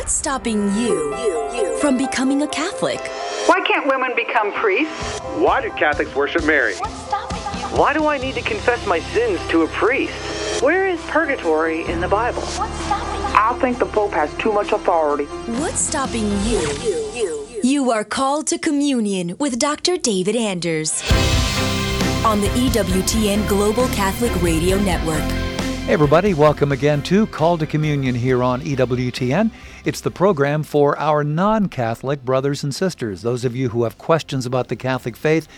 What's stopping you from becoming a Catholic? Why can't women become priests? Why do Catholics worship Mary? What's stopping you? Why do I need to confess my sins to a priest? Where is purgatory in the Bible? What's stopping you? I think the Pope has too much authority. What's stopping you? You are called to communion with Dr. David Anders on the EWTN Global Catholic Radio Network. Hey everybody, welcome again to Call to Communion here on EWTN. It's the program for our non-Catholic brothers and sisters. Those of you who have questions about the Catholic faith,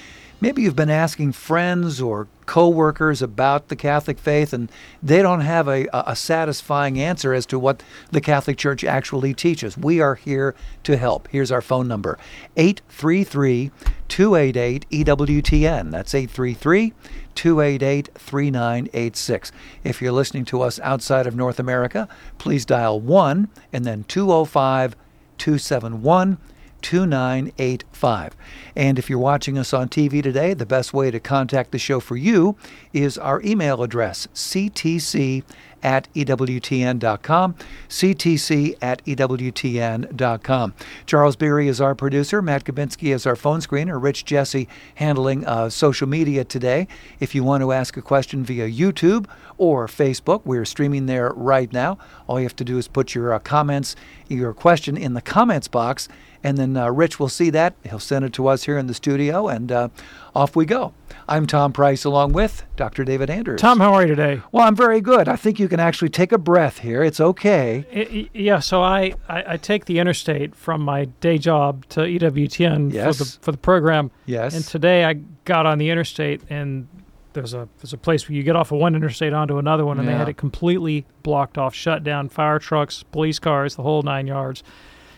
maybe you've been asking friends or co-workers about the Catholic faith and they don't have a satisfying answer as to what the Catholic Church actually teaches. We are here to help. Here's our phone number, 833-288-EWTN. That's 833-288-3986. If you're listening to us outside of North America, please dial 1 and then 205-271-2985. And if you're watching us on TV today, the best way to contact the show for you is our email address, ctc@ewtn.com, ctc@ewtn.com. Charles Beery is our producer. Matt Kabinsky is our phone screener. Rich Jesse handling social media today. If you want to ask a question via YouTube or Facebook, we're streaming there right now. All you have to do is put your comments, your question in the comments box, and then Rich will see that. He'll send it to us here in the studio, and off we go. I'm Tom Price along with Dr. David Anders. Tom, how are you today? Well, I'm very good. I think you can actually take a breath here. It's okay. So I take the interstate from my day job to EWTN for the program. Yes. And today I got on the interstate, and there's a place where you get off of one interstate onto another one, and they had it completely blocked off, shut down, fire trucks, police cars, the whole nine yards.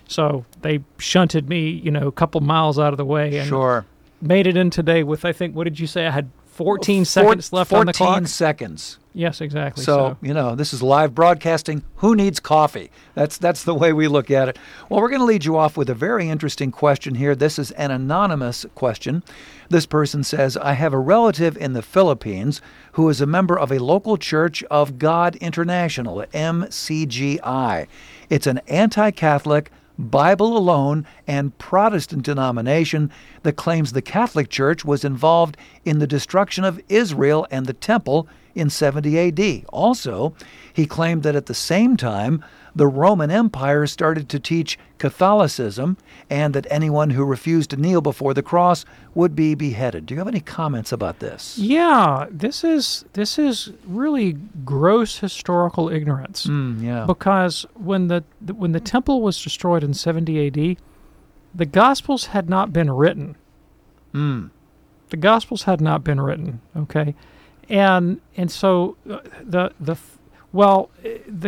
So they shunted me, a couple miles out of the way, and made it in today with, I think, what did you say? I had 14 seconds left on the clock. 14 seconds. Yes, exactly. So, this is live broadcasting. Who needs coffee? That's the way we look at it. Well, we're going to lead you off with a very interesting question here. This is an anonymous question. This person says, I have a relative in the Philippines who is a member of a local Church of God International, MCGI. It's an anti-Catholic, Bible alone and Protestant denomination that claims the Catholic Church was involved in the destruction of Israel and the temple in 70 AD. Also, he claimed that at the same time, the Roman Empire started to teach Catholicism and that anyone who refused to kneel before the cross would be beheaded. Do you have any comments about this? Yeah, this is really gross historical ignorance. Because when the temple was destroyed in 70 AD, the Gospels had not been written. The Gospels had not been written, okay? And so the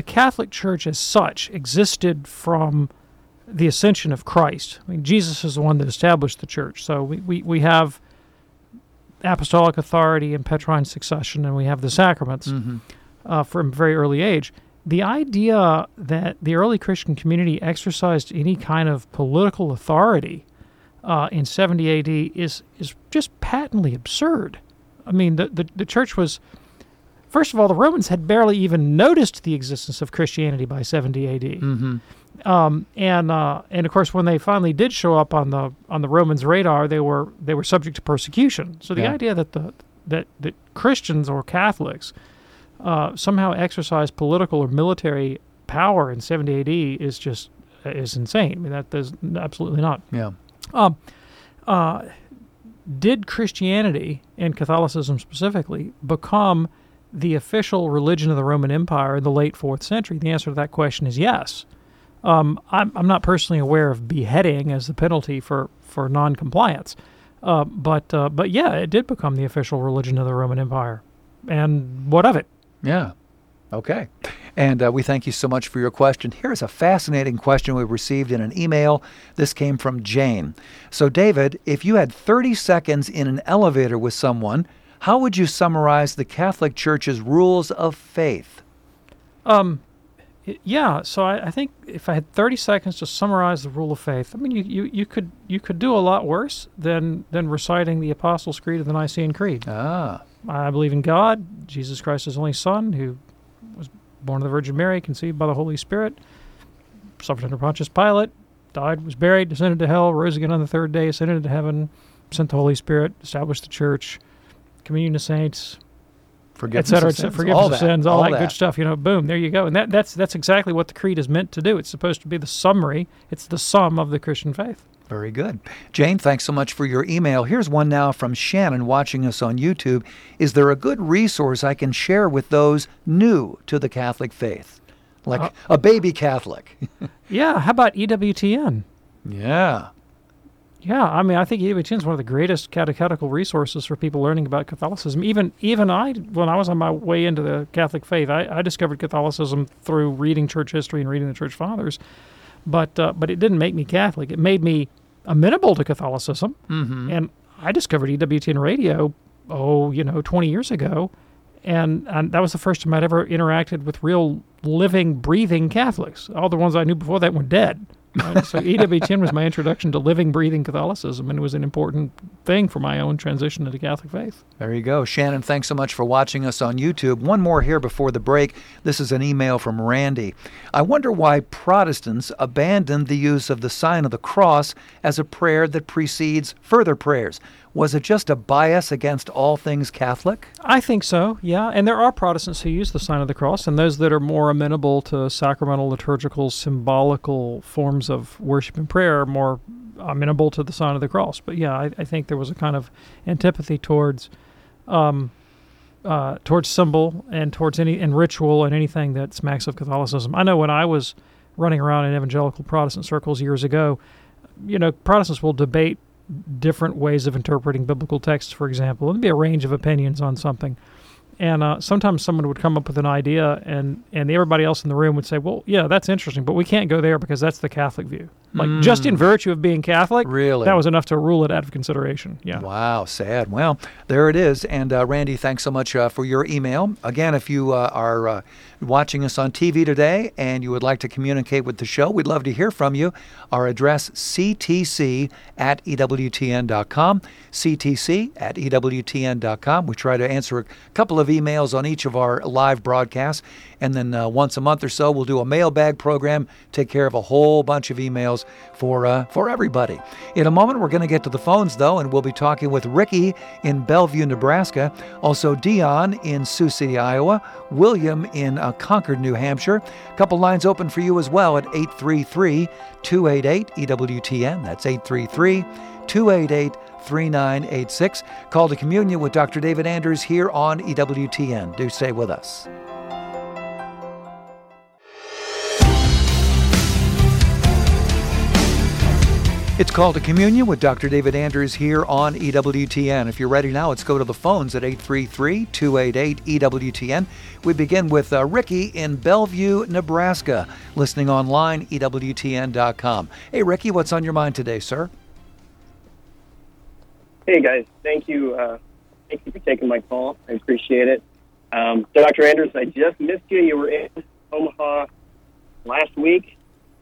Catholic Church as such existed from the ascension of Christ. I mean, Jesus is the one that established the church. So we have apostolic authority and Petrine succession, and we have the sacraments from a very early age. The idea that the early Christian community exercised any kind of political authority in 70 AD is just patently absurd. I mean, the church was... First of all, the Romans had barely even noticed the existence of Christianity by 70 AD, and of course, when they finally did show up on the Romans' radar, they were subject to persecution. So the idea that that Christians or Catholics somehow exercised political or military power in 70 AD is insane. I mean, that is absolutely not. Yeah. Did Christianity and Catholicism specifically become the official religion of the Roman Empire in the late 4th century? The answer to that question is yes. I'm not personally aware of beheading as the penalty for noncompliance, but yeah, it did become the official religion of the Roman Empire. And what of it? Yeah. Okay. And we thank you so much for your question. Here's a fascinating question we received in an email. This came from Jane. So, David, if you had 30 seconds in an elevator with someone, how would you summarize the Catholic Church's rules of faith? So I think if I had 30 seconds to summarize the rule of faith, I mean, you could do a lot worse than reciting the Apostles' Creed or the Nicene Creed. I believe in God, Jesus Christ, His only Son, who was born of the Virgin Mary, conceived by the Holy Spirit, suffered under Pontius Pilate, died, was buried, descended to hell, rose again on the third day, ascended into heaven, sent the Holy Spirit, established the church, communion of saints, forgiveness of sins, all that good stuff. You know, boom, there you go. And that's exactly what the creed is meant to do. It's supposed to be the summary. It's the sum of the Christian faith. Very good. Jane, thanks so much for your email. Here's one now from Shannon watching us on YouTube. Is there a good resource I can share with those new to the Catholic faith? Like a baby Catholic. Yeah, how about EWTN? Yeah. Yeah, I mean, I think EWTN is one of the greatest catechetical resources for people learning about Catholicism. Even I, when I was on my way into the Catholic faith, I discovered Catholicism through reading church history and reading the Church Fathers. But it didn't make me Catholic. It made me amenable to Catholicism. Mm-hmm. And I discovered EWTN radio, 20 years ago. And that was the first time I'd ever interacted with real, living, breathing Catholics. All the ones I knew before that were dead. Right? So EWTN was my introduction to living, breathing Catholicism, and it was an important thing for my own transition to the Catholic faith. There you go. Shannon, thanks so much for watching us on YouTube. One more here before the break. This is an email from Randy. I wonder why Protestants abandoned the use of the sign of the cross as a prayer that precedes further prayers. Was it just a bias against all things Catholic? I think so, yeah. And there are Protestants who use the sign of the cross, and those that are more amenable to sacramental, liturgical, symbolical forms of worship and prayer are more amenable to the sign of the cross. But yeah, I think there was a kind of antipathy towards symbol and towards and ritual and anything that smacks of Catholicism. I know when I was running around in evangelical Protestant circles years ago, Protestants will debate different ways of interpreting biblical texts, for example. There'd be a range of opinions on something. And sometimes someone would come up with an idea and everybody else in the room would say, well, yeah, that's interesting, but we can't go there because that's the Catholic view. Like just in virtue of being Catholic, really? That was enough to rule it out of consideration. Yeah. Wow, sad. Well, there it is. And Randy, thanks so much for your email. Again, if you are watching us on TV today and you would like to communicate with the show, we'd love to hear from you. Our address, ctc@ewtn.com, ctc@ewtn.com. We try to answer a couple of emails on each of our live broadcasts. And then once a month or so, we'll do a mailbag program, take care of a whole bunch of emails for everybody. In a moment, we're going to get to the phones, though, and we'll be talking with Ricky in Bellevue, Nebraska, also Dion in Sioux City, Iowa, William in Concord, New Hampshire. A couple lines open for you as well at 833-288-EWTN. That's 833-288-3986. Call to communion with Dr. David Anders here on EWTN. Do stay with us. It's called a communion with Dr. David Anders here on EWTN. If you're ready now, let's go to the phones at 833-288-EWTN. We begin with Ricky in Bellevue, Nebraska, listening online, EWTN.com. Hey, Ricky, what's on your mind today, sir? Hey, guys. Thank you. Thank you for taking my call. I appreciate it. So, Dr. Anders, I just missed you. You were in Omaha last week,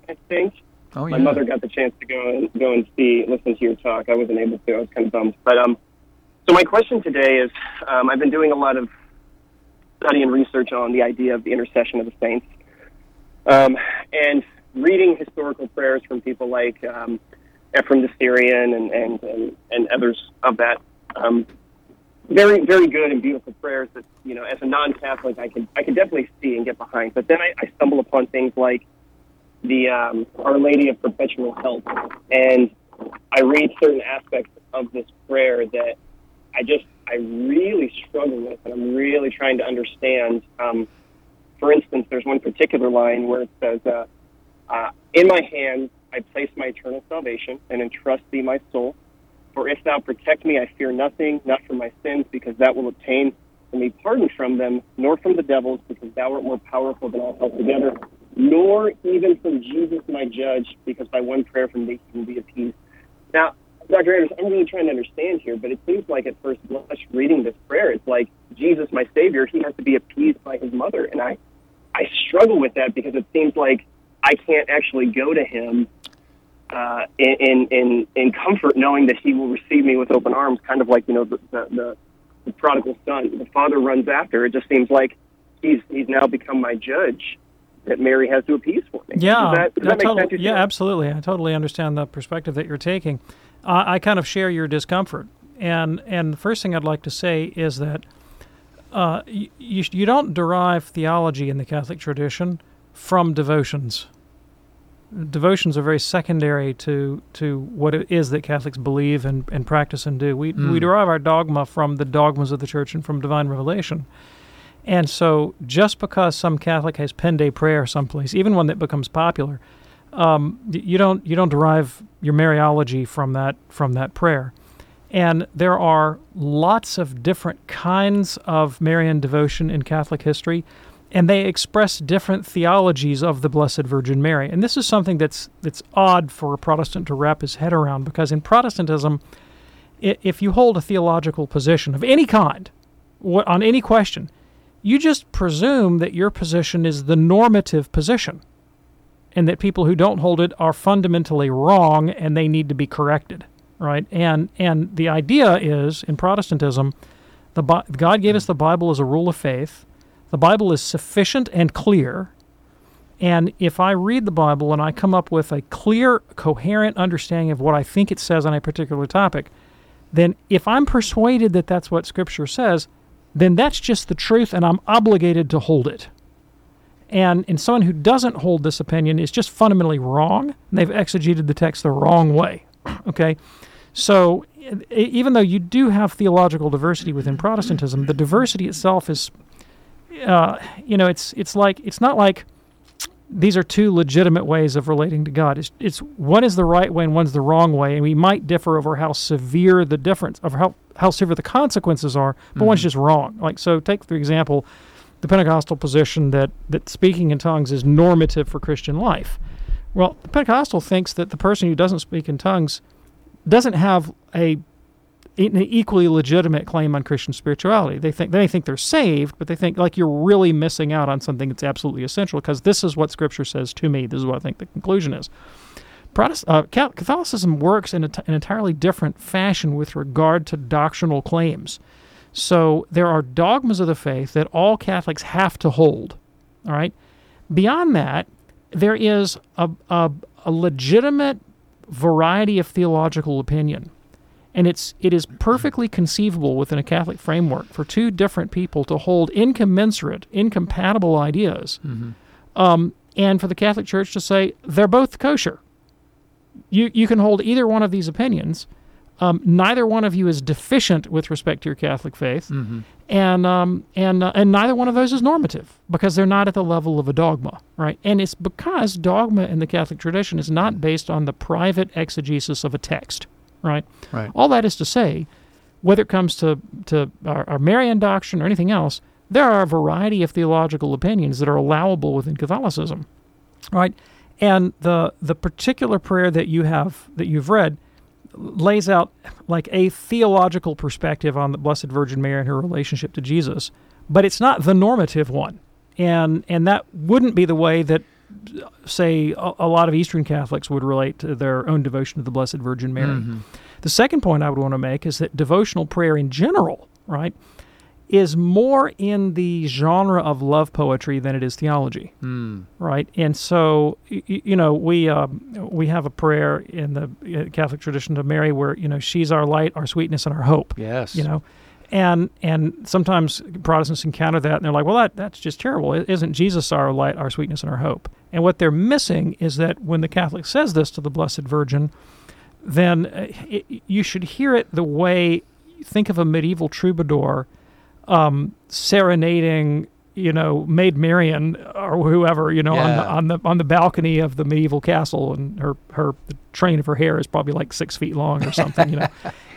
I think. Oh, yeah. My mother got the chance to listen to your talk. I wasn't able to. I was kind of bummed. But so my question today is, I've been doing a lot of study and research on the idea of the intercession of the saints, and reading historical prayers from people like Ephraim the Syrian and others of that. Very, very good and beautiful prayers that, as a non-Catholic, I can definitely see and get behind. But then I stumble upon things like the Our Lady of Perpetual Help, and I read certain aspects of this prayer that I really struggle with, and I'm really trying to understand. For instance, there's one particular line where it says, "In my hands I place my eternal salvation, and entrust thee my soul. For if thou protect me, I fear nothing, not for my sins, because thou wilt obtain for me pardon from them, nor from the devils, because thou art more powerful than all altogether. Nor even from Jesus, my judge, because by one prayer from thee can be appeased." Now, Dr. Anders, I'm really trying to understand here, but it seems like at first blush, reading this prayer, it's like Jesus, my Savior, he has to be appeased by his mother. And I struggle with that because it seems like I can't actually go to him in comfort, knowing that he will receive me with open arms, kind of like, the prodigal son. The father runs after. It just seems like he's now become my judge. that Mary has to appease for me. Yeah, does that make sense? Yeah, absolutely. I totally understand the perspective that you're taking. I kind of share your discomfort. And the first thing I'd like to say is that you don't derive theology in the Catholic tradition from devotions. Devotions are very secondary to what it is that Catholics believe and practice and do. We derive our dogma from the dogmas of the Church and from divine revelation. And so just because some Catholic has penned a prayer someplace, even one that becomes popular, you don't derive your Mariology from that prayer. And there are lots of different kinds of Marian devotion in Catholic history, and they express different theologies of the Blessed Virgin Mary. And this is something that's odd for a Protestant to wrap his head around, because in Protestantism, if you hold a theological position of any kind, on any question, you just presume that your position is the normative position, and that people who don't hold it are fundamentally wrong and they need to be corrected. Right, and the idea is, in Protestantism, God gave us the Bible as a rule of faith. The Bible is sufficient and clear, and if I read the Bible and I come up with a clear, coherent understanding of what I think it says on a particular topic, then if I'm persuaded that that's what Scripture says, then that's just the truth and I'm obligated to hold it. And someone who doesn't hold this opinion is just fundamentally wrong, and they've exegeted the text the wrong way, okay? So even though you do have theological diversity within Protestantism, the diversity itself is, it's not like these are two legitimate ways of relating to God. It's one is the right way and one's the wrong way, and we might differ over how severe the difference of how severe the consequences are, but one's just wrong. Like, so take, for example, the Pentecostal position that speaking in tongues is normative for Christian life. Well, the Pentecostal thinks that the person who doesn't speak in tongues doesn't have an equally legitimate claim on Christian spirituality. They think they're saved, but they think, like, you're really missing out on something that's absolutely essential, because this is what Scripture says to me. This is what I think the conclusion is. Catholicism works in an entirely different fashion with regard to doctrinal claims. So there are dogmas of the faith that all Catholics have to hold, all right? Beyond that, there is a legitimate variety of theological opinion, and it is perfectly conceivable within a Catholic framework for two different people to hold incompatible ideas, and for the Catholic Church to say they're both kosher. You can hold either one of these opinions. Neither one of you is deficient with respect to your Catholic faith, and neither one of those is normative, because they're not at the level of a dogma, right? And it's because dogma in the Catholic tradition is not based on the private exegesis of a text, right? Right. All that is to say, whether it comes to our Marian doctrine or anything else, there are a variety of theological opinions that are allowable within Catholicism, right? And the particular prayer that you've read lays out like a theological perspective on the Blessed Virgin Mary and her relationship to Jesus, but it's not the normative one, and that wouldn't be the way that, say, a lot of Eastern Catholics would relate to their own devotion to the Blessed Virgin Mary. Mm-hmm. The second point I would want to make is that devotional prayer in general, right, is more in the genre of love poetry than it is theology, right? And so, we have a prayer in the Catholic tradition to Mary where, she's our light, our sweetness, and our hope. Yes. And sometimes Protestants encounter that, and they're like, well, that's just terrible. Isn't Jesus our light, our sweetness, and our hope? And what they're missing is that when the Catholic says this to the Blessed Virgin, then you should hear it the way, think of a medieval troubadour serenading, Maid Marian or whoever, on the balcony of the medieval castle, and the train of her hair is probably like 6 feet long or something.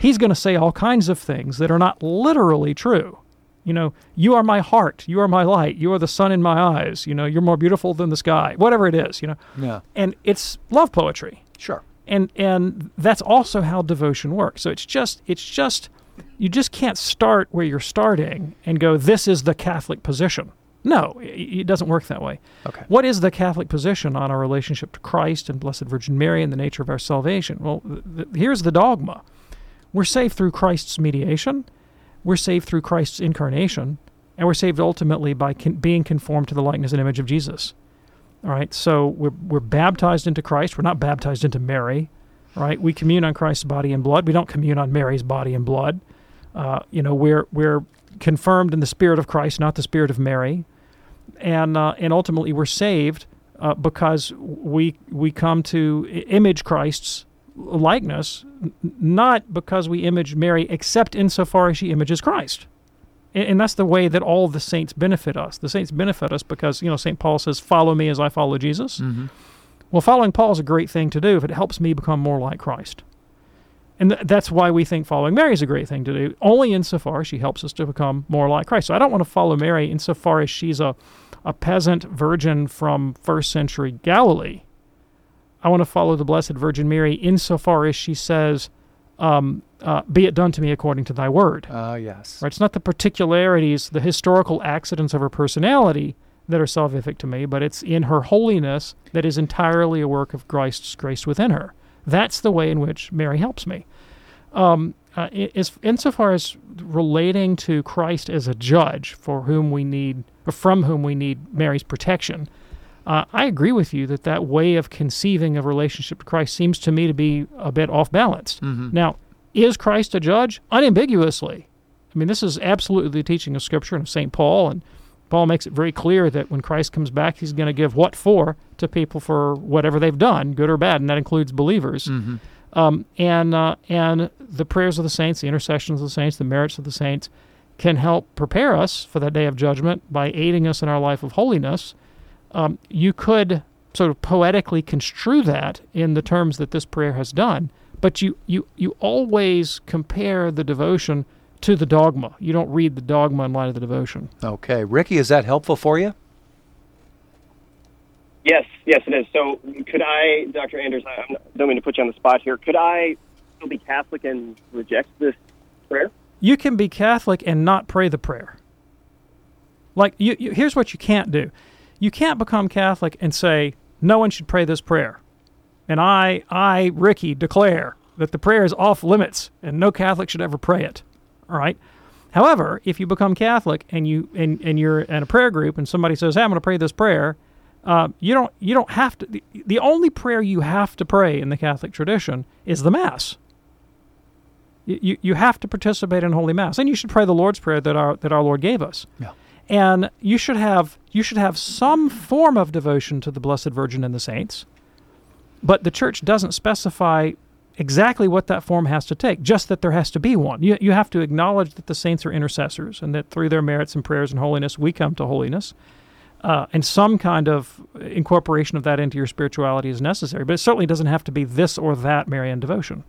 He's going to say all kinds of things that are not literally true. You are my heart, you are my light, you are the sun in my eyes. You're more beautiful than the sky. Whatever it is, Yeah. And it's love poetry. Sure. And that's also how devotion works. So it's just. You just can't start where you're starting and go, this is the Catholic position. No, it doesn't work that way. Okay. What is the Catholic position on our relationship to Christ and Blessed Virgin Mary and the nature of our salvation? Well, here's the dogma. We're saved through Christ's mediation, we're saved through Christ's incarnation, and we're saved ultimately by being conformed to the likeness and image of Jesus. All right, so we're baptized into Christ. We're not baptized into Mary, right? We commune on Christ's body and blood. We don't commune on Mary's body and blood. We're confirmed in the Spirit of Christ, not the Spirit of Mary, and ultimately we're saved because we come to image Christ's likeness, not because we image Mary, except insofar as she images Christ. And that's the way that all the saints benefit us. The saints benefit us because, St. Paul says, follow me as I follow Jesus. Mm-hmm. Well, following Paul is a great thing to do if it helps me become more like Christ. And that's why we think following Mary is a great thing to do, only insofar as she helps us to become more like Christ. So I don't want to follow Mary insofar as she's a peasant virgin from first century Galilee. I want to follow the Blessed Virgin Mary insofar as she says, be it done to me according to thy word. Yes. Right? It's not the particularities, the historical accidents of her personality that are salvific to me, but it's in her holiness that is entirely a work of Christ's grace within her. That's the way in which Mary helps me. Insofar as relating to Christ as a judge from whom we need Mary's protection, I agree with you that way of conceiving of relationship to Christ seems to me to be a bit off-balanced. Mm-hmm. Now, is Christ a judge? Unambiguously. I mean, this is absolutely the teaching of Scripture and of St. Paul, and Paul makes it very clear that when Christ comes back, he's going to give what for to people for whatever they've done, good or bad, and that includes believers. Mm-hmm. And the prayers of the saints, the intercessions of the saints, the merits of the saints can help prepare us for that day of judgment by aiding us in our life of holiness. You could sort of poetically construe that in the terms that this prayer has done, but you always compare the devotion to the dogma. You don't read the dogma in light of the devotion. Okay. Ricky, is that helpful for you? Yes, it is. So could I, Dr. Anders, I don't mean to put you on the spot here, could I still be Catholic and reject this prayer? You can be Catholic and not pray the prayer. Like, you here's what you can't do. You can't become Catholic and say, no one should pray this prayer. And I, Ricky, declare that the prayer is off limits and no Catholic should ever pray it. All right? However, if you become Catholic and you're in a prayer group and somebody says, hey, I'm going to pray this prayer, you don't have to. The only prayer you have to pray in the Catholic tradition is the Mass. You have to participate in Holy Mass. And you should pray the Lord's Prayer that our Lord gave us. Yeah. And you should have some form of devotion to the Blessed Virgin and the saints, but the Church doesn't specify exactly what that form has to take, just that there has to be one. You have to acknowledge that the saints are intercessors and that through their merits and prayers and holiness, we come to holiness, and some kind of incorporation of that into your spirituality is necessary, but it certainly doesn't have to be this or that Marian devotion.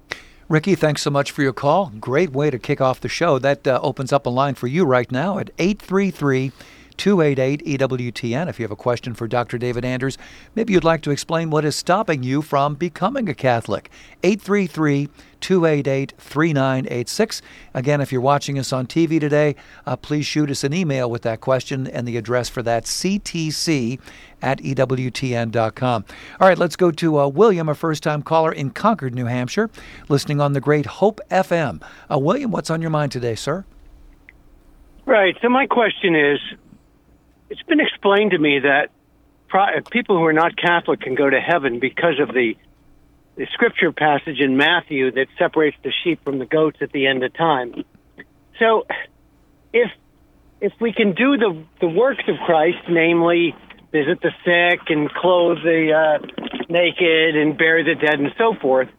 Ricky, thanks so much for your call. Great way to kick off the show. That opens up a line for you right now at 833-288-EWTN. If you have a question for Dr. David Anders, maybe you'd like to explain what is stopping you from becoming a Catholic. 833-288-3986. Again, if you're watching us on TV today, please shoot us an email with that question and the address for that, ctc@ewtn.com. All right, let's go to William, a first-time caller in Concord, New Hampshire, listening on the Great Hope FM. William, what's on your mind today, sir? Right, so my question is, it's been explained to me that people who are not Catholic can go to heaven because of the scripture passage in Matthew that separates the sheep from the goats at the end of time. So if we can do the works of Christ, namely visit the sick and clothe the naked and bury the dead and so forth,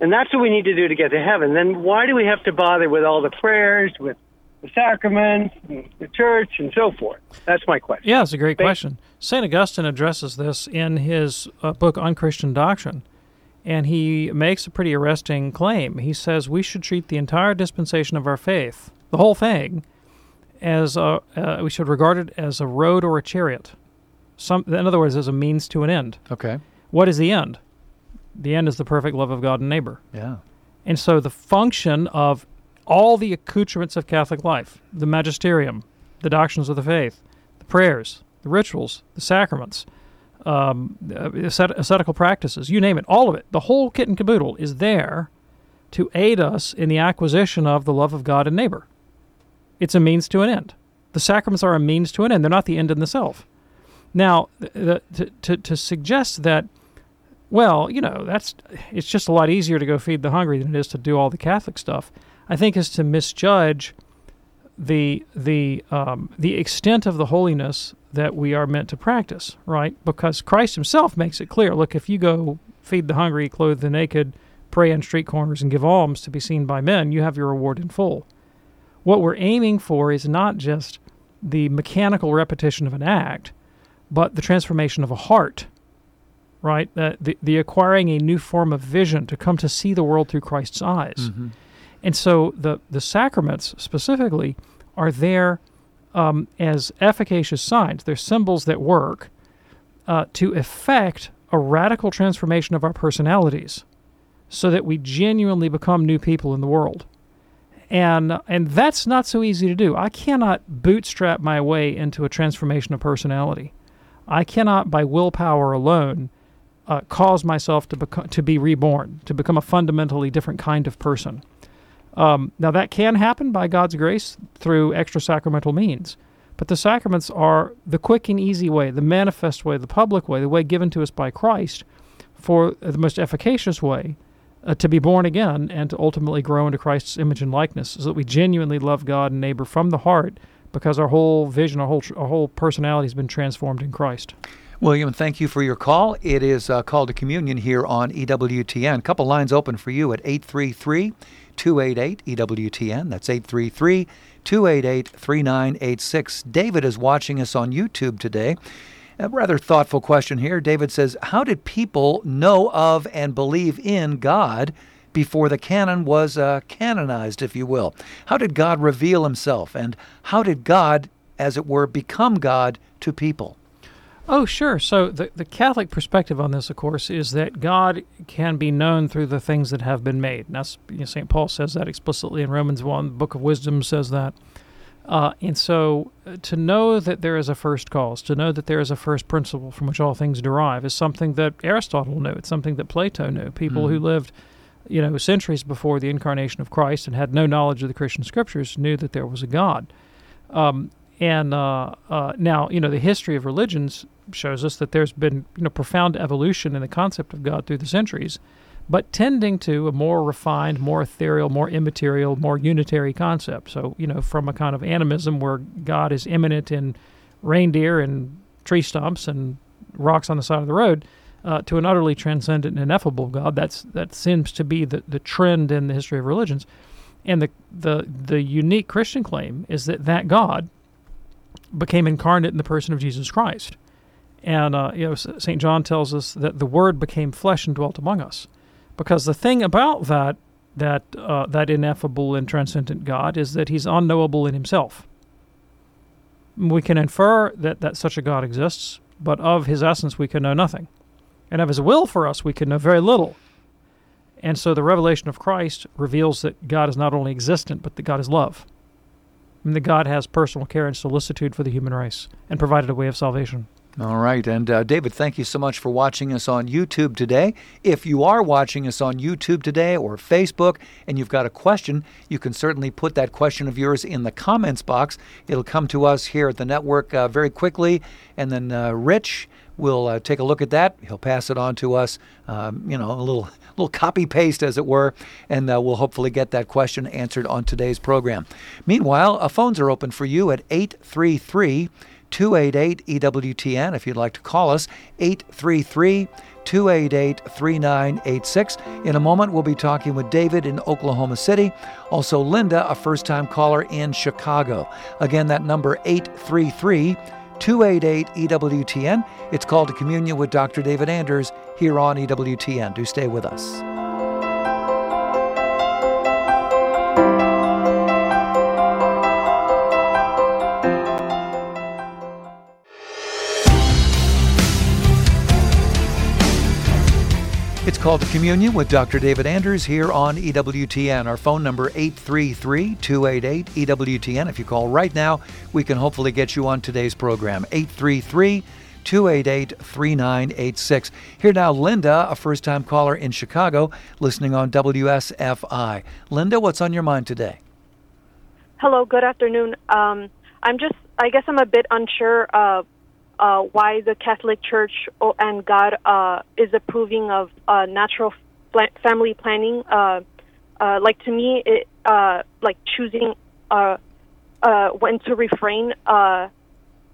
and that's what we need to do to get to heaven, then why do we have to bother with all the prayers, with the sacraments, the church, and so forth? That's my question. Yeah, it's a great question. St. Augustine addresses this in his book On Christian Doctrine, and he makes a pretty arresting claim. He says we should treat the entire dispensation of our faith, the whole thing, as we should regard it as a road or a chariot. In other words, as a means to an end. Okay. What is the end? The end is the perfect love of God and neighbor. Yeah. And so the function of all the accoutrements of Catholic life, the magisterium, the doctrines of the faith, the prayers, the rituals, the sacraments, ascetical practices, you name it, all of it, the whole kit and caboodle is there to aid us in the acquisition of the love of God and neighbor. It's a means to an end. The sacraments are a means to an end. They're not the end in the self. Now, to suggest that, well, you know, it's just a lot easier to go feed the hungry than it is to do all the Catholic stuff, I think is to misjudge the extent of the holiness that we are meant to practice, right? Because Christ himself makes it clear, look, if you go feed the hungry, clothe the naked, pray on street corners, and give alms to be seen by men, you have your reward in full. What we're aiming for is not just the mechanical repetition of an act, but the transformation of a heart, right? The acquiring a new form of vision to come to see the world through Christ's eyes. Mm-hmm. And so the sacraments specifically are there as efficacious signs. They're symbols that work to effect a radical transformation of our personalities so that we genuinely become new people in the world. And that's not so easy to do. I cannot bootstrap my way into a transformation of personality. I cannot, by willpower alone, cause myself to be reborn, to become a fundamentally different kind of person. Now, that can happen by God's grace through extra-sacramental means, but the sacraments are the quick and easy way, the manifest way, the public way, the way given to us by Christ for the most efficacious way to be born again and to ultimately grow into Christ's image and likeness so that we genuinely love God and neighbor from the heart because our whole vision, our whole personality has been transformed in Christ. William, thank you for your call. It is a call to communion here on EWTN. A couple lines open for you at 833-288-EWTN. That's 833-288-3986. David is watching us on YouTube today. A rather thoughtful question here. David says, how did people know of and believe in God before the canon was canonized, if you will? How did God reveal himself? And how did God, as it were, become God to people? Oh, sure. So the Catholic perspective on this, of course, is that God can be known through the things that have been made. And that's, you know, St. Paul says that explicitly in Romans 1. The Book of Wisdom says that. And so to know that there is a first cause, to know that there is a first principle from which all things derive is something that Aristotle knew. It's something that Plato knew. People who lived, you know, centuries before the incarnation of Christ and had no knowledge of the Christian scriptures knew that there was a God. Now, you know, the history of religions shows us that there's been, you know, profound evolution in the concept of God through the centuries, but tending to a more refined, more ethereal, more immaterial, more unitary concept. So, you know, from a kind of animism where God is immanent in reindeer and tree stumps and rocks on the side of the road to an utterly transcendent and ineffable God. That seems to be the trend in the history of religions. And the unique Christian claim is that God became incarnate in the person of Jesus Christ. And, you know, St. John tells us that the Word became flesh and dwelt among us. Because the thing about that ineffable and transcendent God is that he's unknowable in himself. We can infer that such a God exists, but of his essence we can know nothing. And of his will for us we can know very little. And so the revelation of Christ reveals that God is not only existent, but that God is love. And that God has personal care and solicitude for the human race and provided a way of salvation. All right. And David, thank you so much for watching us on YouTube today. If you are watching us on YouTube today or Facebook and you've got a question, you can certainly put that question of yours in the comments box. It'll come to us here at the network very quickly. And then Rich will take a look at that. He'll pass it on to us, you know, a little copy-paste, as it were, and we'll hopefully get that question answered on today's program. Meanwhile, phones are open for you at 833 288-EWTN if you'd like to call us, 833-288-3986. In a moment, we'll be talking with David in Oklahoma City, also Linda, a first-time caller in Chicago. Again, that number, 833-288-EWTN. It's called to communion with Dr. David Anders here on EWTN. Do stay with us. It's called to communion with Dr. David Anders here on EWTN. Our phone number, 833-288-EWTN. If you call right now, we can hopefully get you on today's program, 833-288-3986. Here now, Linda, a first-time caller in Chicago, listening on WSFI. Linda, what's on your mind today? Hello, good afternoon. I guess I'm a bit unsure why the Catholic Church and God is approving of natural family planning. Like to me, it like choosing when to refrain.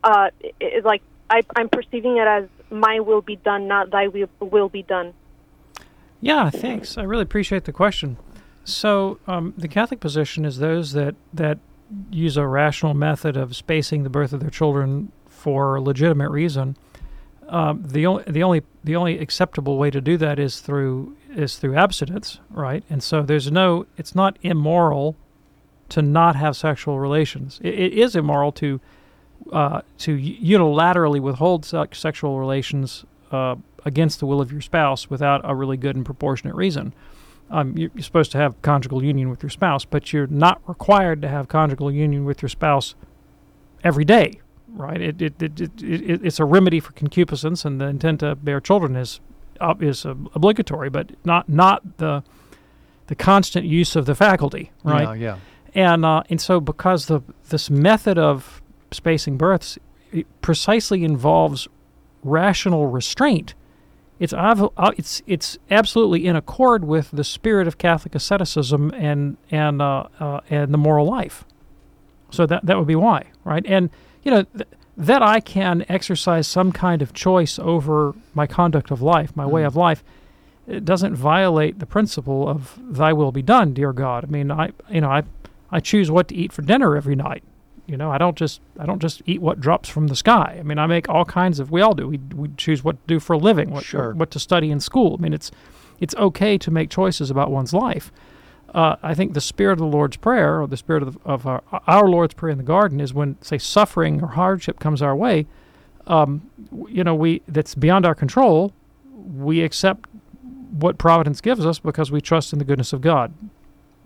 It, like I'm perceiving it as my will be done, not thy will be done. Yeah, thanks. I really appreciate the question. So the Catholic position is those that use a rational method of spacing the birth of their children for a legitimate reason. The only acceptable way to do that is through abstinence, right? And so it's not immoral to not have sexual relations. It is immoral to unilaterally withhold sexual relations against the will of your spouse without a really good and proportionate reason. You're supposed to have conjugal union with your spouse, but you're not required to have conjugal union with your spouse every day, right? It's a remedy for concupiscence, and the intent to bear children is obligatory, but not the constant use of the faculty, right? Yeah. And so because this method of spacing births precisely involves rational restraint, it's absolutely in accord with the spirit of Catholic asceticism and the moral life. So that would be why, right? And that I can exercise some kind of choice over my conduct of life, my way of life, it doesn't violate the principle of Thy will be done, dear God. I mean, I choose what to eat for dinner every night. I don't just eat what drops from the sky. I mean, I make all kinds of. We all do. We choose what to do for a living, what to study in school. I mean, it's okay to make choices about one's life. I think the spirit of the Lord's Prayer, or the spirit of our Lord's Prayer in the Garden, is when, say, suffering or hardship comes our way, that's beyond our control. We accept what providence gives us because we trust in the goodness of God.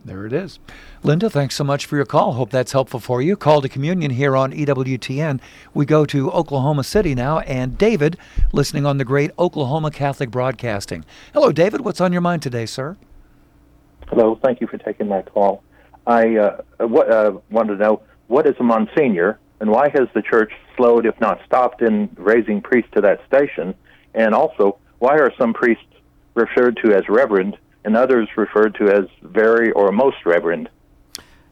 There it is. Linda, thanks so much for your call. Hope that's helpful for you. Call to Communion here on EWTN. We go to Oklahoma City now, and David, listening on the great Oklahoma Catholic Broadcasting. Hello, David. What's on your mind today, sir? Hello. Thank you for taking my call. I wanted to know, what is a Monsignor, and why has the Church slowed, if not stopped, in raising priests to that station? And also, why are some priests referred to as Reverend and others referred to as Very or Most Reverend?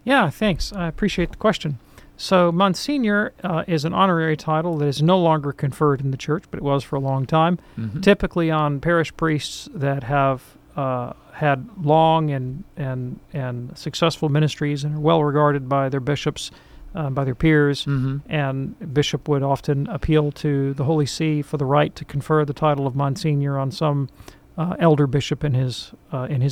Yeah, thanks. I appreciate the question. So Monsignor is an honorary title that is no longer conferred in the Church, but it was for a long time, typically on parish priests that have had long and successful ministries and are well regarded by their bishops, by their peers, and bishop would often appeal to the Holy See for the right to confer the title of Monsignor on some elder bishop in his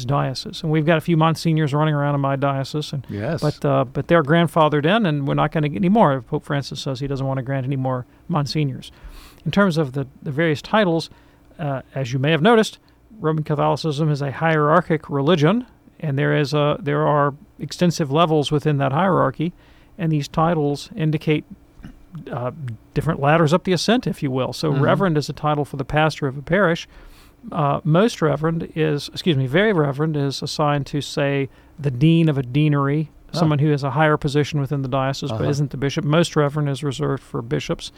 diocese, and we've got a few monsignors running around in my diocese. And, yes, but they're grandfathered in, and we're not going to get any more. Pope Francis says he doesn't want to grant any more monsignors. In terms of the various titles, as you may have noticed, Roman Catholicism is a hierarchic religion, and there are extensive levels within that hierarchy, and these titles indicate different ladders up the ascent, if you will. So Reverend is a title for the pastor of a parish. Very Reverend is assigned to, say, the dean of a deanery, someone who has a higher position within the diocese but isn't the bishop. Most Reverend is reserved for bishops.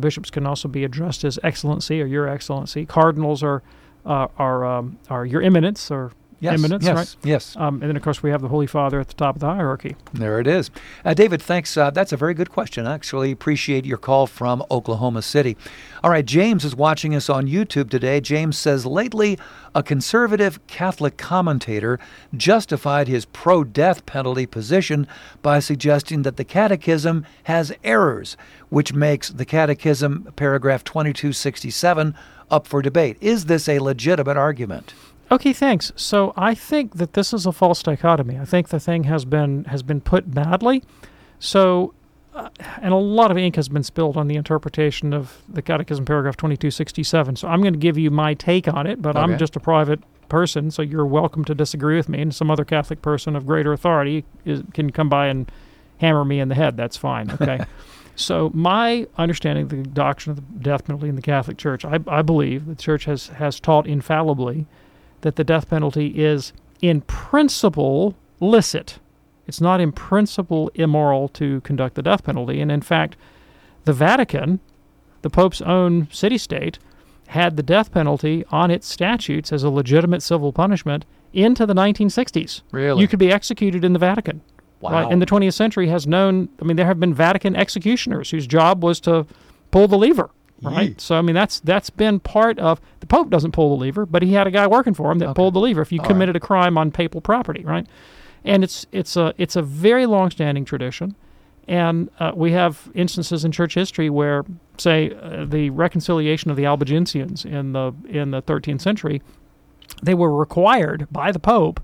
Bishops can also be addressed as Excellency or Your Excellency. Cardinals are Your Eminence or Eminence, right? Yes. And then, of course, we have the Holy Father at the top of the hierarchy. There it is. David, thanks. That's a very good question. I actually appreciate your call from Oklahoma City. All right, James is watching us on YouTube today. James says, lately, a conservative Catholic commentator justified his pro-death penalty position by suggesting that the Catechism has errors, which makes the Catechism, paragraph 2267, up for debate. Is this a legitimate argument? Okay, thanks. So I think that this is a false dichotomy. I think the thing has been put badly. So, and a lot of ink has been spilled on the interpretation of the Catechism, paragraph 2267. So I'm going to give you my take on it, but I'm just a private person, so you're welcome to disagree with me. And some other Catholic person of greater authority can come by and hammer me in the head. That's fine, okay? So my understanding of the doctrine of the death penalty in the Catholic Church, I believe the Church has taught infallibly that the death penalty is in principle licit. It's not in principle immoral to conduct the death penalty. And in fact, the Vatican the Pope's own city-state had the death penalty on its statutes as a legitimate civil punishment into the 1960s. Really? You could be executed in the Vatican. Wow. Right? And the 20th century has known, I mean, there have been Vatican executioners whose job was to pull the lever, right? Yeet. So, I mean, that's been part of, the Pope doesn't pull the lever, but he had a guy working for him that pulled the lever if you committed a crime on papal property, right? And it's a very long-standing tradition. And we have instances in church history where, say, the reconciliation of the Albigensians in the 13th century, they were required by the Pope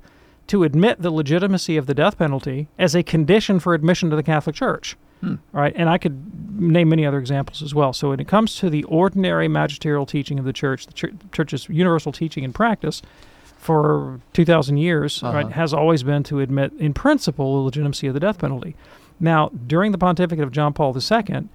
to admit the legitimacy of the death penalty as a condition for admission to the Catholic Church. Hmm. Right? And I could name many other examples as well. So when it comes to the ordinary magisterial teaching of the Church's universal teaching and practice for 2,000 years right, has always been to admit, in principle, the legitimacy of the death penalty. Now, during the pontificate of John Paul II,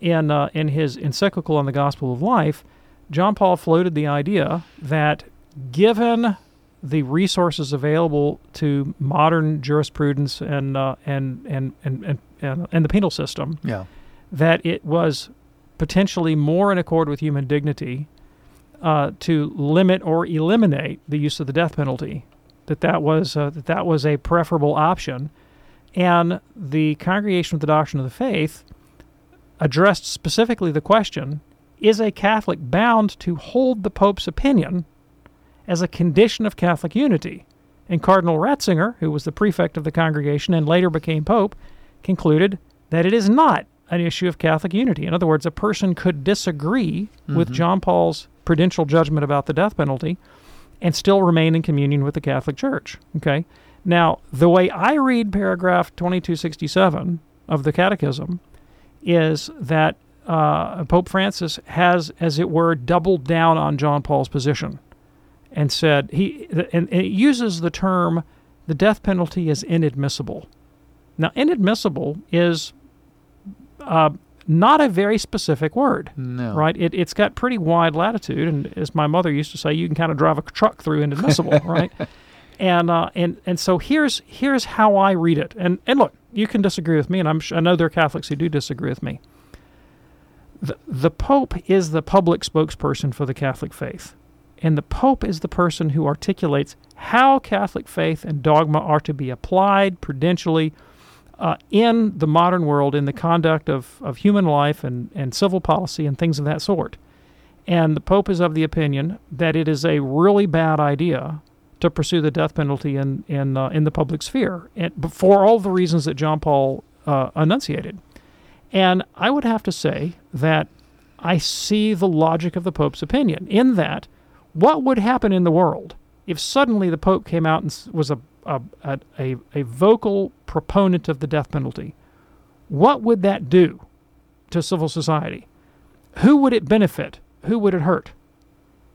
in his encyclical on the Gospel of Life, John Paul floated the idea that given the resources available to modern jurisprudence and the penal system, that it was potentially more in accord with human dignity to limit or eliminate the use of the death penalty. That was a preferable option. And the Congregation of the Doctrine of the Faith addressed specifically the question, is a Catholic bound to hold the Pope's opinion as a condition of Catholic unity? And Cardinal Ratzinger, who was the prefect of the congregation and later became Pope, concluded that it is not an issue of Catholic unity. In other words, a person could disagree with John Paul's prudential judgment about the death penalty and still remain in communion with the Catholic Church, okay? Now, the way I read paragraph 2267 of the Catechism is that Pope Francis has, as it were, doubled down on John Paul's position and said and it uses the term the death penalty is inadmissible. Now, inadmissible is not a very specific word, right? It's got pretty wide latitude, and as my mother used to say, you can kind of drive a truck through inadmissible, right? And so here's how I read it. And look, you can disagree with me, and I know there are Catholics who do disagree with me. The Pope is the public spokesperson for the Catholic faith, and the Pope is the person who articulates how Catholic faith and dogma are to be applied prudentially in the modern world, in the conduct of human life and civil policy and things of that sort. And the Pope is of the opinion that it is a really bad idea to pursue the death penalty in the public sphere, for all the reasons that John Paul enunciated. And I would have to say that I see the logic of the Pope's opinion in that what would happen in the world if suddenly the Pope came out and was a vocal proponent of the death penalty? What would that do to civil society? Who would it benefit? Who would it hurt?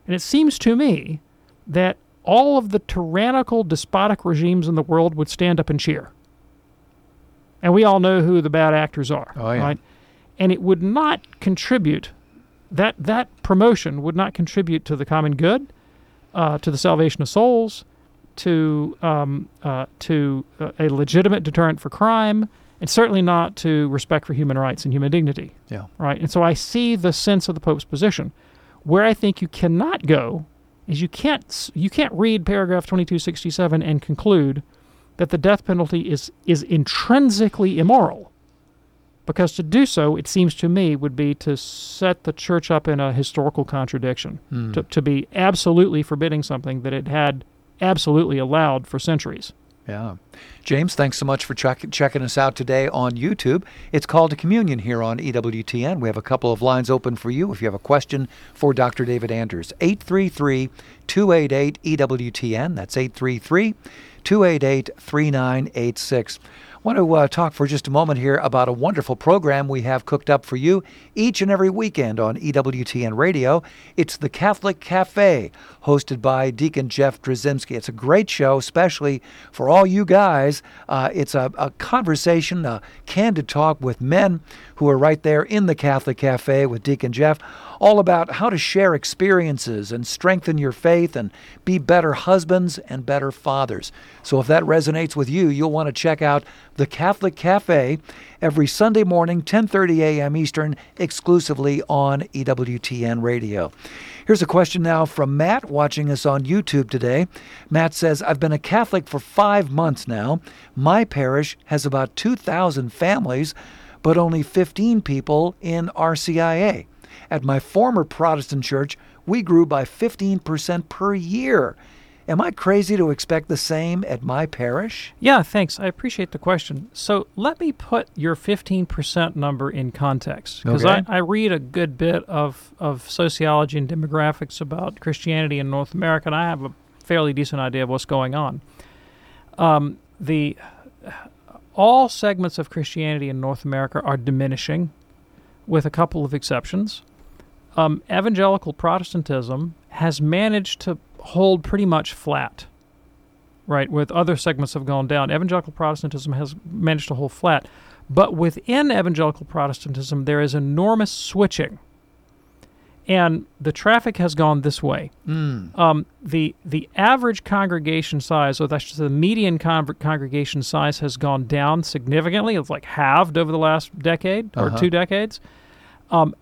And it seems to me that all of the tyrannical, despotic regimes in the world would stand up and cheer. And we all know who the bad actors are, right? And it would not contribute, that promotion would not contribute to the common good, to the salvation of souls, to a legitimate deterrent for crime, and certainly not to respect for human rights and human dignity, right? And so I see the sense of the Pope's position. Where I think you cannot go is you can't read paragraph 2267 and conclude that the death penalty is intrinsically immoral, because to do so, it seems to me, would be to set the church up in a historical contradiction, to be absolutely forbidding something that it had absolutely allowed for centuries. Yeah. James, thanks so much for checking us out today on YouTube. It's Call to Communion here on EWTN. We have a couple of lines open for you if you have a question for Dr. David Anders. 833-288-EWTN. That's 833-288-3986. I want to talk for just a moment here about a wonderful program we have cooked up for you each and every weekend on EWTN Radio. It's the Catholic Cafe, hosted by Deacon Jeff Drzymski. It's a great show, especially for all you guys. It's a conversation, a candid talk with men who are right there in the Catholic Cafe with Deacon Jeff all about how to share experiences and strengthen your faith and be better husbands and better fathers. So if that resonates with you, you'll want to check out The Catholic Cafe every Sunday morning, 10:30 a.m. Eastern, exclusively on EWTN Radio. Here's a question now from Matt, watching us on YouTube today. Matt says, I've been a Catholic for 5 months now. My parish has about 2,000 families, but only 15 people in RCIA. At my former Protestant church, we grew by 15% per year. Am I crazy to expect the same at my parish? Yeah, thanks. I appreciate the question. So let me put your 15% number in context, because okay. I read a good bit of sociology and demographics about Christianity in North America, and I have a fairly decent idea of what's going on. All segments of Christianity in North America are diminishing, with a couple of exceptions. Evangelical Protestantism has managed to hold pretty much flat, right? With other segments have gone down. Evangelical Protestantism has managed to hold flat. But within evangelical Protestantism, there is enormous switching. And the traffic has gone this way. The average congregation size, or that's just the median congregation size, has gone down significantly. It's like halved over the last decade or 2 decades.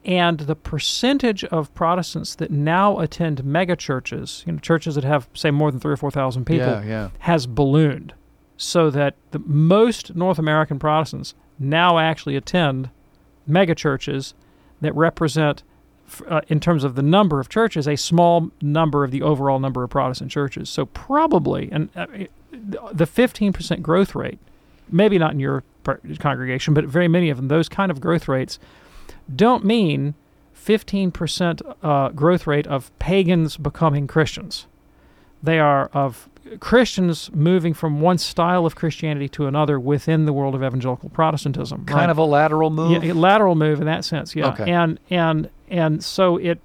And the percentage of Protestants that now attend megachurches, you know, churches that have, say, more than 3,000 or 4,000 people, has ballooned, so that the most North American Protestants now actually attend megachurches that represent, in terms of the number of churches, a small number of the overall number of Protestant churches. So probably, and the 15% growth rate, maybe not in your congregation, but very many of them, those kind of growth rates don't mean 15% growth rate of pagans becoming Christians. They are of Christians moving from one style of Christianity to another within the world of evangelical Protestantism. Kind of a lateral move? Yeah, a lateral move in that sense, yeah. Okay. And so it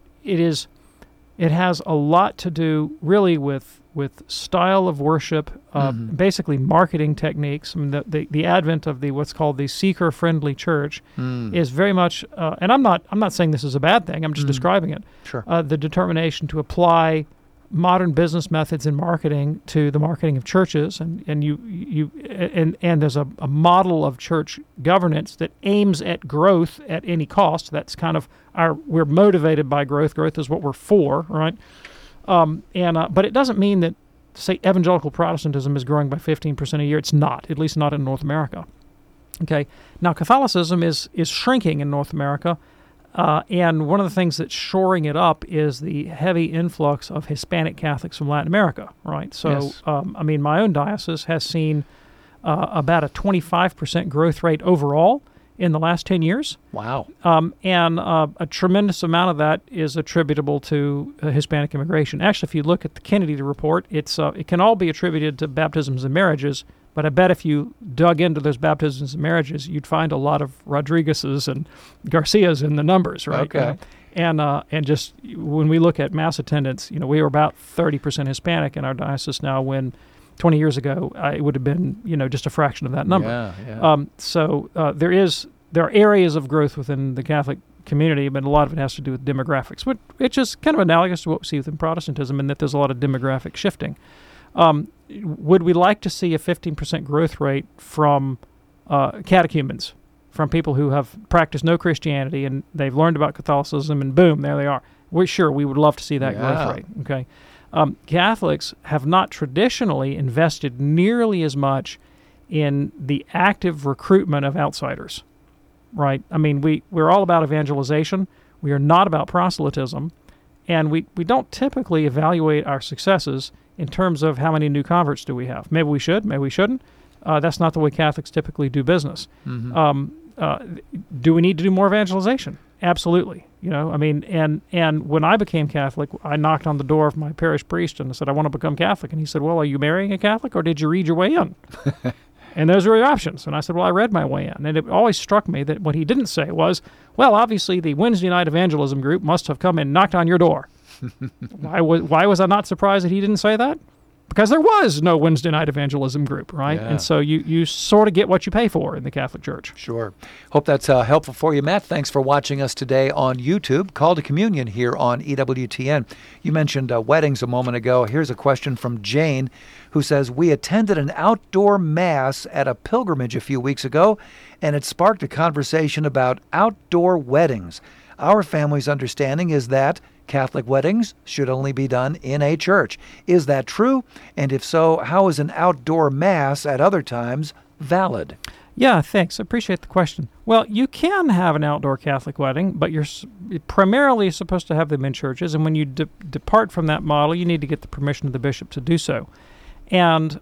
has a lot to do really with style of worship, basically marketing techniques. I mean, the advent of the what's called the seeker-friendly church is very much, and I'm not saying this is a bad thing. I'm just describing it. Sure. The determination to apply modern business methods in marketing to the marketing of churches, and there's a model of church governance that aims at growth at any cost. That's kind of we're motivated by growth. Growth is what we're for, right? But it doesn't mean that, say, evangelical Protestantism is growing by 15% a year. It's not, at least not in North America. Okay. Now, Catholicism is shrinking in North America, and one of the things that's shoring it up is the heavy influx of Hispanic Catholics from Latin America, right? So, yes. My own diocese has seen about a 25% growth rate overall in the last 10 years. Wow. And a tremendous amount of that is attributable to Hispanic immigration. Actually, if you look at the Kennedy report, it can all be attributed to baptisms and marriages, but I bet if you dug into those baptisms and marriages, you'd find a lot of Rodriguez's and Garcias in the numbers, right? Okay. And just when we look at mass attendance, you know, we were about 30% Hispanic in our diocese now, when 20 years ago, it would have been, you know, just a fraction of that number. Yeah. There are areas of growth within the Catholic community, but a lot of it has to do with demographics, which it's just kind of analogous to what we see within Protestantism, in that there's a lot of demographic shifting. Would we like to see a 15% growth rate from catechumens, from people who have practiced no Christianity and they've learned about Catholicism, and boom, there they are? We would love to see that growth rate, okay? Catholics have not traditionally invested nearly as much in the active recruitment of outsiders, right? I mean, we're all about evangelization. We are not about proselytism. And we don't typically evaluate our successes in terms of how many new converts do we have. Maybe we should, maybe we shouldn't. That's not the way Catholics typically do business. Mm-hmm. Do we need to do more evangelization? Absolutely. You know, I mean, and when I became Catholic, I knocked on the door of my parish priest and I said, I want to become Catholic. And he said, well, are you marrying a Catholic, or did you read your way in? And those were the options. And I said, well, I read my way in. And it always struck me that what he didn't say was, well, obviously the Wednesday night evangelism group must have come and knocked on your door. Why was I not surprised that he didn't say that? because there was no Wednesday night evangelism group, right? Yeah. And so you sort of get what you pay for in the Catholic Church. Sure. Hope that's helpful for you, Matt. Thanks for watching us today on YouTube. Call to Communion here on EWTN. You mentioned weddings a moment ago. Here's a question from Jane, who says, we attended an outdoor mass at a pilgrimage a few weeks ago, and it sparked a conversation about outdoor weddings. Our family's understanding is that Catholic weddings should only be done in a church. Is that true? And if so, how is an outdoor mass at other times valid? Yeah, thanks. I appreciate the question. Well, you can have an outdoor Catholic wedding, but you're primarily supposed to have them in churches. And when you depart from that model, you need to get the permission of the bishop to do so. And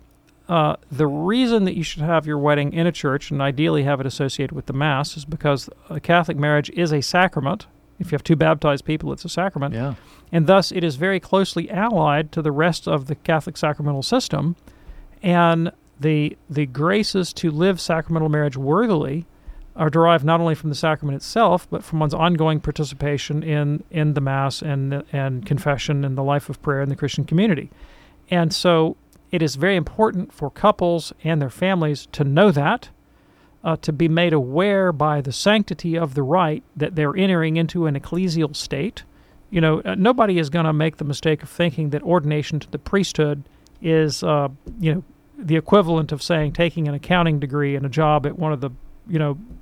the reason that you should have your wedding in a church and ideally have it associated with the Mass is because a Catholic marriage is a sacrament. If you have two baptized people, it's a sacrament. Yeah. And thus, it is very closely allied to the rest of the Catholic sacramental system. And the graces to live sacramental marriage worthily are derived not only from the sacrament itself, but from one's ongoing participation in the Mass and confession and the life of prayer in the Christian community. And so it is very important for couples and their families to know that, to be made aware by the sanctity of the rite that they're entering into an ecclesial state. You know, nobody is going to make the mistake of thinking that ordination to the priesthood is, the equivalent of saying taking an accounting degree and a job at one of the,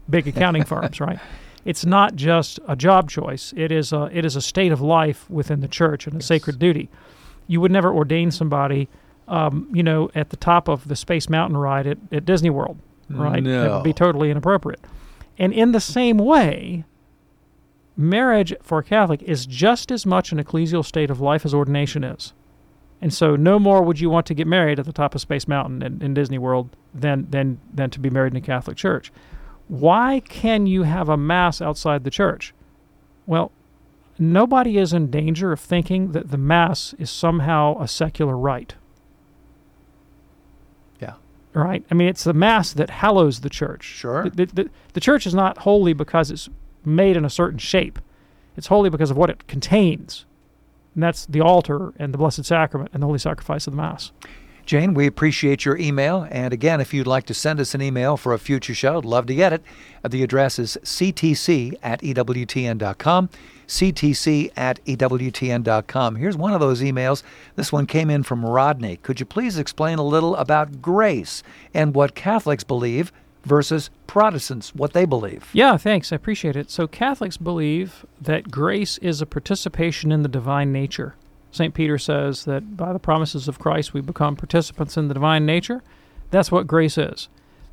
big accounting firms, right? It's not just a job choice. It is a state of life within the church and a sacred duty. You would never ordain somebody, at the top of the Space Mountain ride at Disney World. Right? No. That would be totally inappropriate. And in the same way, marriage for a Catholic is just as much an ecclesial state of life as ordination is. And so no more would you want to get married at the top of Space Mountain in Disney World than to be married in a Catholic church. Why can you have a Mass outside the church? Well, nobody is in danger of thinking that the Mass is somehow a secular rite. Right? I mean, it's the Mass that hallows the church. Sure. The church is not holy because it's made in a certain shape. It's holy because of what it contains. And that's the altar and the Blessed Sacrament and the Holy Sacrifice of the Mass. Jane, we appreciate your email. And again, if you'd like to send us an email for a future show, I'd love to get it. The address is ctc@ewtn.com. ctc@ewtn.com. Here's one of those emails. This one came in from Rodney. Could you please explain a little about grace and what Catholics believe versus Protestants, what they believe? Yeah, thanks. I appreciate it. So Catholics believe that grace is a participation in the divine nature. St. Peter says that by the promises of Christ we become participants in the divine nature. That's what grace is.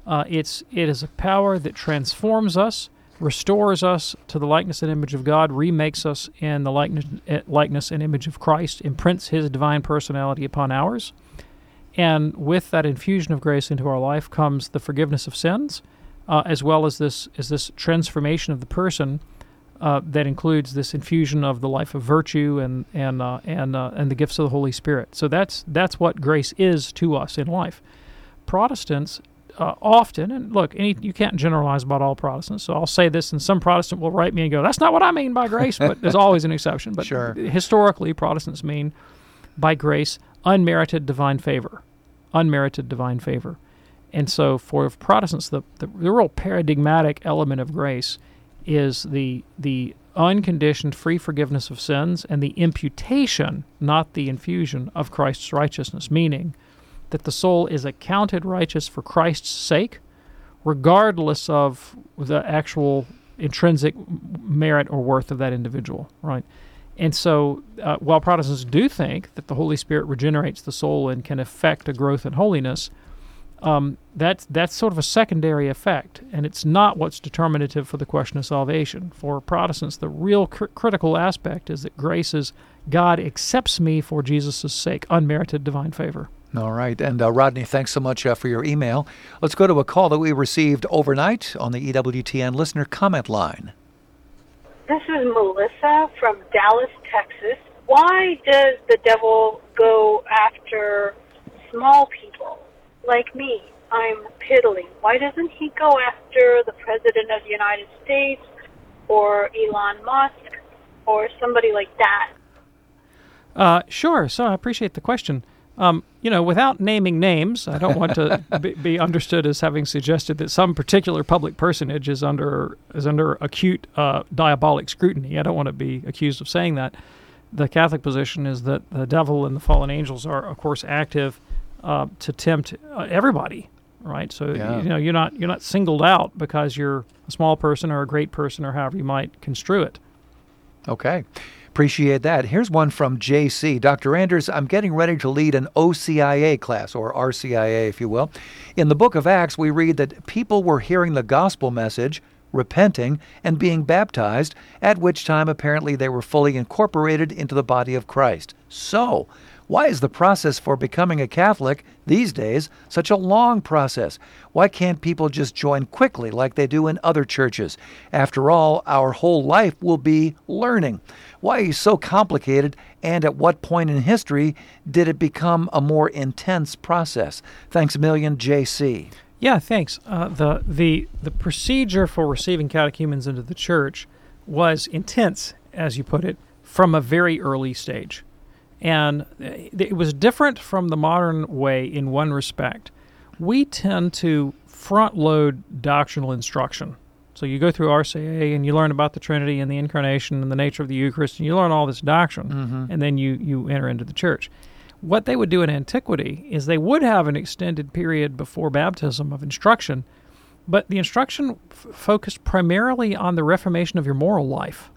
It is a power that transforms us, restores us to the likeness and image of God, remakes us in the likeness and image of Christ, imprints His divine personality upon ours. And with that infusion of grace into our life comes the forgiveness of sins, as well as this transformation of the person that includes this infusion of the life of virtue and the gifts of the Holy Spirit. So that's what grace is to us in life. Protestants often, and look, you can't generalize about all Protestants, so I'll say this, and some Protestant will write me and go, that's not what I mean by grace, but there's always an exception. But sure. Historically, Protestants mean by grace unmerited divine favor. And so for Protestants, the real paradigmatic element of grace is the unconditioned free forgiveness of sins and the imputation, not the infusion, of Christ's righteousness, meaning that the soul is accounted righteous for Christ's sake, regardless of the actual intrinsic merit or worth of that individual, right? And so while Protestants do think that the Holy Spirit regenerates the soul and can affect a growth in holiness, that's sort of a secondary effect, and it's not what's determinative for the question of salvation. For Protestants, the real critical aspect is that grace is God accepts me for Jesus' sake, unmerited divine favor. All right. And Rodney, thanks so much for your email. Let's go to a call that we received overnight on the EWTN listener comment line. This is Melissa from Dallas, Texas. Why does the devil go after small people like me? I'm piddling. Why doesn't he go after the President of the United States or Elon Musk or somebody like that? Sure. So I appreciate the question. Without naming names, I don't want to be understood as having suggested that some particular public personage is under acute diabolic scrutiny. I don't want to be accused of saying that. The Catholic position is that the devil and the fallen angels are, of course, active to tempt everybody, right? So you're not singled out because you're a small person or a great person or however you might construe it. Okay. Appreciate that. Here's one from JC. Dr. Anders, I'm getting ready to lead an OCIA class, or RCIA, if you will. In the book of Acts, we read that people were hearing the gospel message, repenting, and being baptized, at which time apparently they were fully incorporated into the body of Christ. So, why is the process for becoming a Catholic these days such a long process? Why can't people just join quickly like they do in other churches? After all, our whole life will be learning. Why is it so complicated, and at what point in history did it become a more intense process? Thanks a million, J.C. Yeah, thanks. The procedure for receiving catechumens into the church was intense, as you put it, from a very early stage. And it was different from the modern way in one respect. We tend to front-load doctrinal instruction. So you go through RCA and you learn about the Trinity and the Incarnation and the nature of the Eucharist, and you learn all this doctrine, and then you enter into the church. What they would do in antiquity is they would have an extended period before baptism of instruction, but the instruction focused primarily on the reformation of your moral life.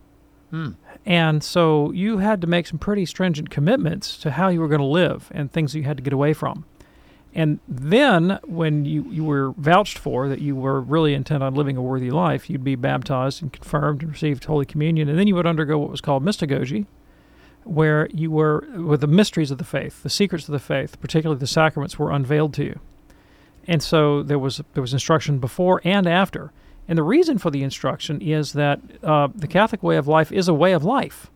And so you had to make some pretty stringent commitments to how you were going to live and things that you had to get away from. And then when you were vouched for that you were really intent on living a worthy life, you'd be baptized and confirmed and received Holy Communion, and then you would undergo what was called mystagogy, where you were with the mysteries of the faith, the secrets of the faith, particularly the sacraments, were unveiled to you. And so there was instruction before and after. And the reason for the instruction is that the Catholic way of life is a way of life.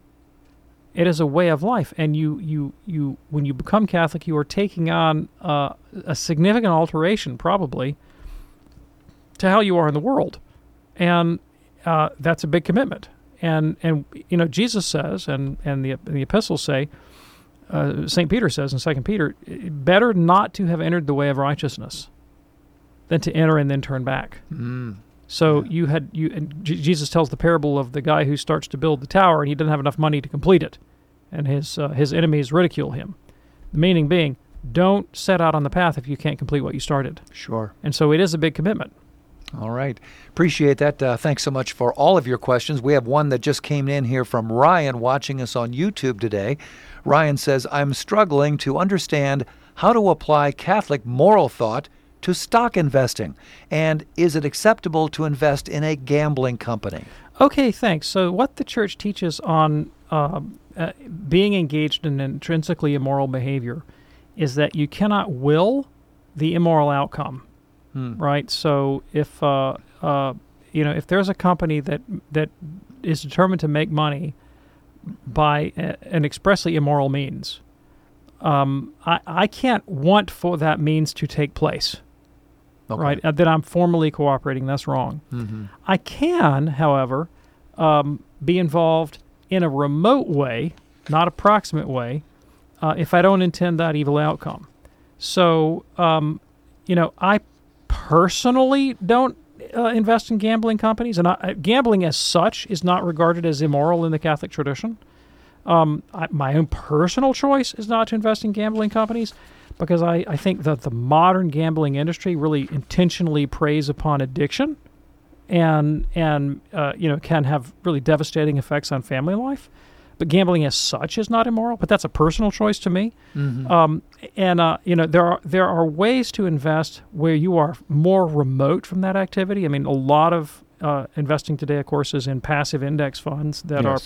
It is a way of life, and you when you become Catholic, you are taking on a significant alteration, probably, to how you are in the world, and that's a big commitment. And Jesus says, and the epistles say, St. Peter says in 2 Peter, better not to have entered the way of righteousness than to enter and then turn back. Mm. So Jesus tells the parable of the guy who starts to build the tower and he doesn't have enough money to complete it, and his enemies ridicule him. The meaning being, don't set out on the path if you can't complete what you started. Sure. And so it is a big commitment. All right. Appreciate that. Thanks so much for all of your questions. We have one that just came in here from Ryan watching us on YouTube today. Ryan says, I'm struggling to understand how to apply Catholic moral thought to stock investing, and is it acceptable to invest in a gambling company? Okay, thanks. So what the church teaches on being engaged in intrinsically immoral behavior is that you cannot will the immoral outcome, right? So if if there's a company that is determined to make money by an expressly immoral means, I can't want for that means to take place. Okay. Right, that I'm formally cooperating, that's wrong. Mm-hmm. I can, however, be involved in a remote way, not a proximate way, if I don't intend that evil outcome. So, I personally don't invest in gambling companies, and gambling as such is not regarded as immoral in the Catholic tradition. My own personal choice is not to invest in gambling companies, because I think that the modern gambling industry really intentionally preys upon addiction and can have really devastating effects on family life. But gambling as such is not immoral, but that's a personal choice to me. Mm-hmm. There are ways to invest where you are more remote from that activity. I mean, a lot of investing today, of course, is in passive index funds that are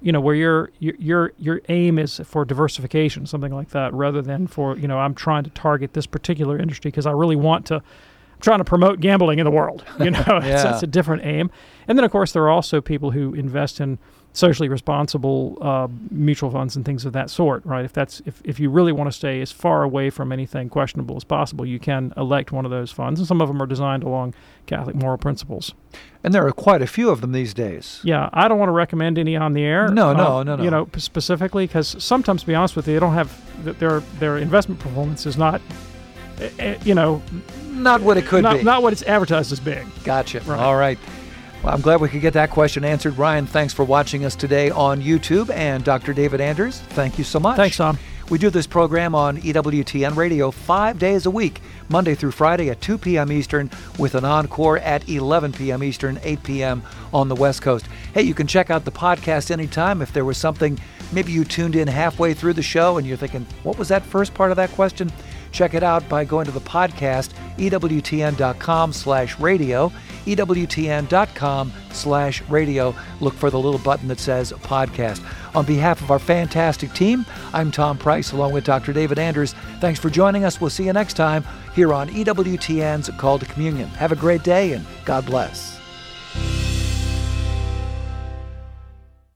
where your aim is for diversification, something like that, rather than for, I'm trying to target this particular industry because I really I'm trying to promote gambling in the world. That's a different aim. And then, of course, there are also people who invest in socially responsible mutual funds and things of that sort, right? If that's if you really want to stay as far away from anything questionable as possible, you can elect one of those funds, and some of them are designed along Catholic moral principles. And there are quite a few of them these days. Yeah, I don't want to recommend any on the air. No. You know, specifically, because sometimes, to be honest with you, they don't have their investment performance is not, you know, not what it could be, not what it's advertised as being. Gotcha. Right. All right. Well, I'm glad we could get that question answered. Ryan, thanks for watching us today on YouTube. And Dr. David Anders, thank you so much. Thanks, Tom. We do this program on EWTN Radio 5 days a week, Monday through Friday at 2 p.m. Eastern, with an encore at 11 p.m. Eastern, 8 p.m. on the West Coast. Hey, you can check out the podcast anytime if there was something, maybe you tuned in halfway through the show and you're thinking, what was that first part of that question? Check it out by going to the podcast, EWTN.com/radio, EWTN.com/radio. Look for the little button that says podcast. On behalf of our fantastic team, I'm Tom Price along with Dr. David Anders. Thanks for joining us. We'll see you next time here on EWTN's Call to Communion. Have a great day and God bless.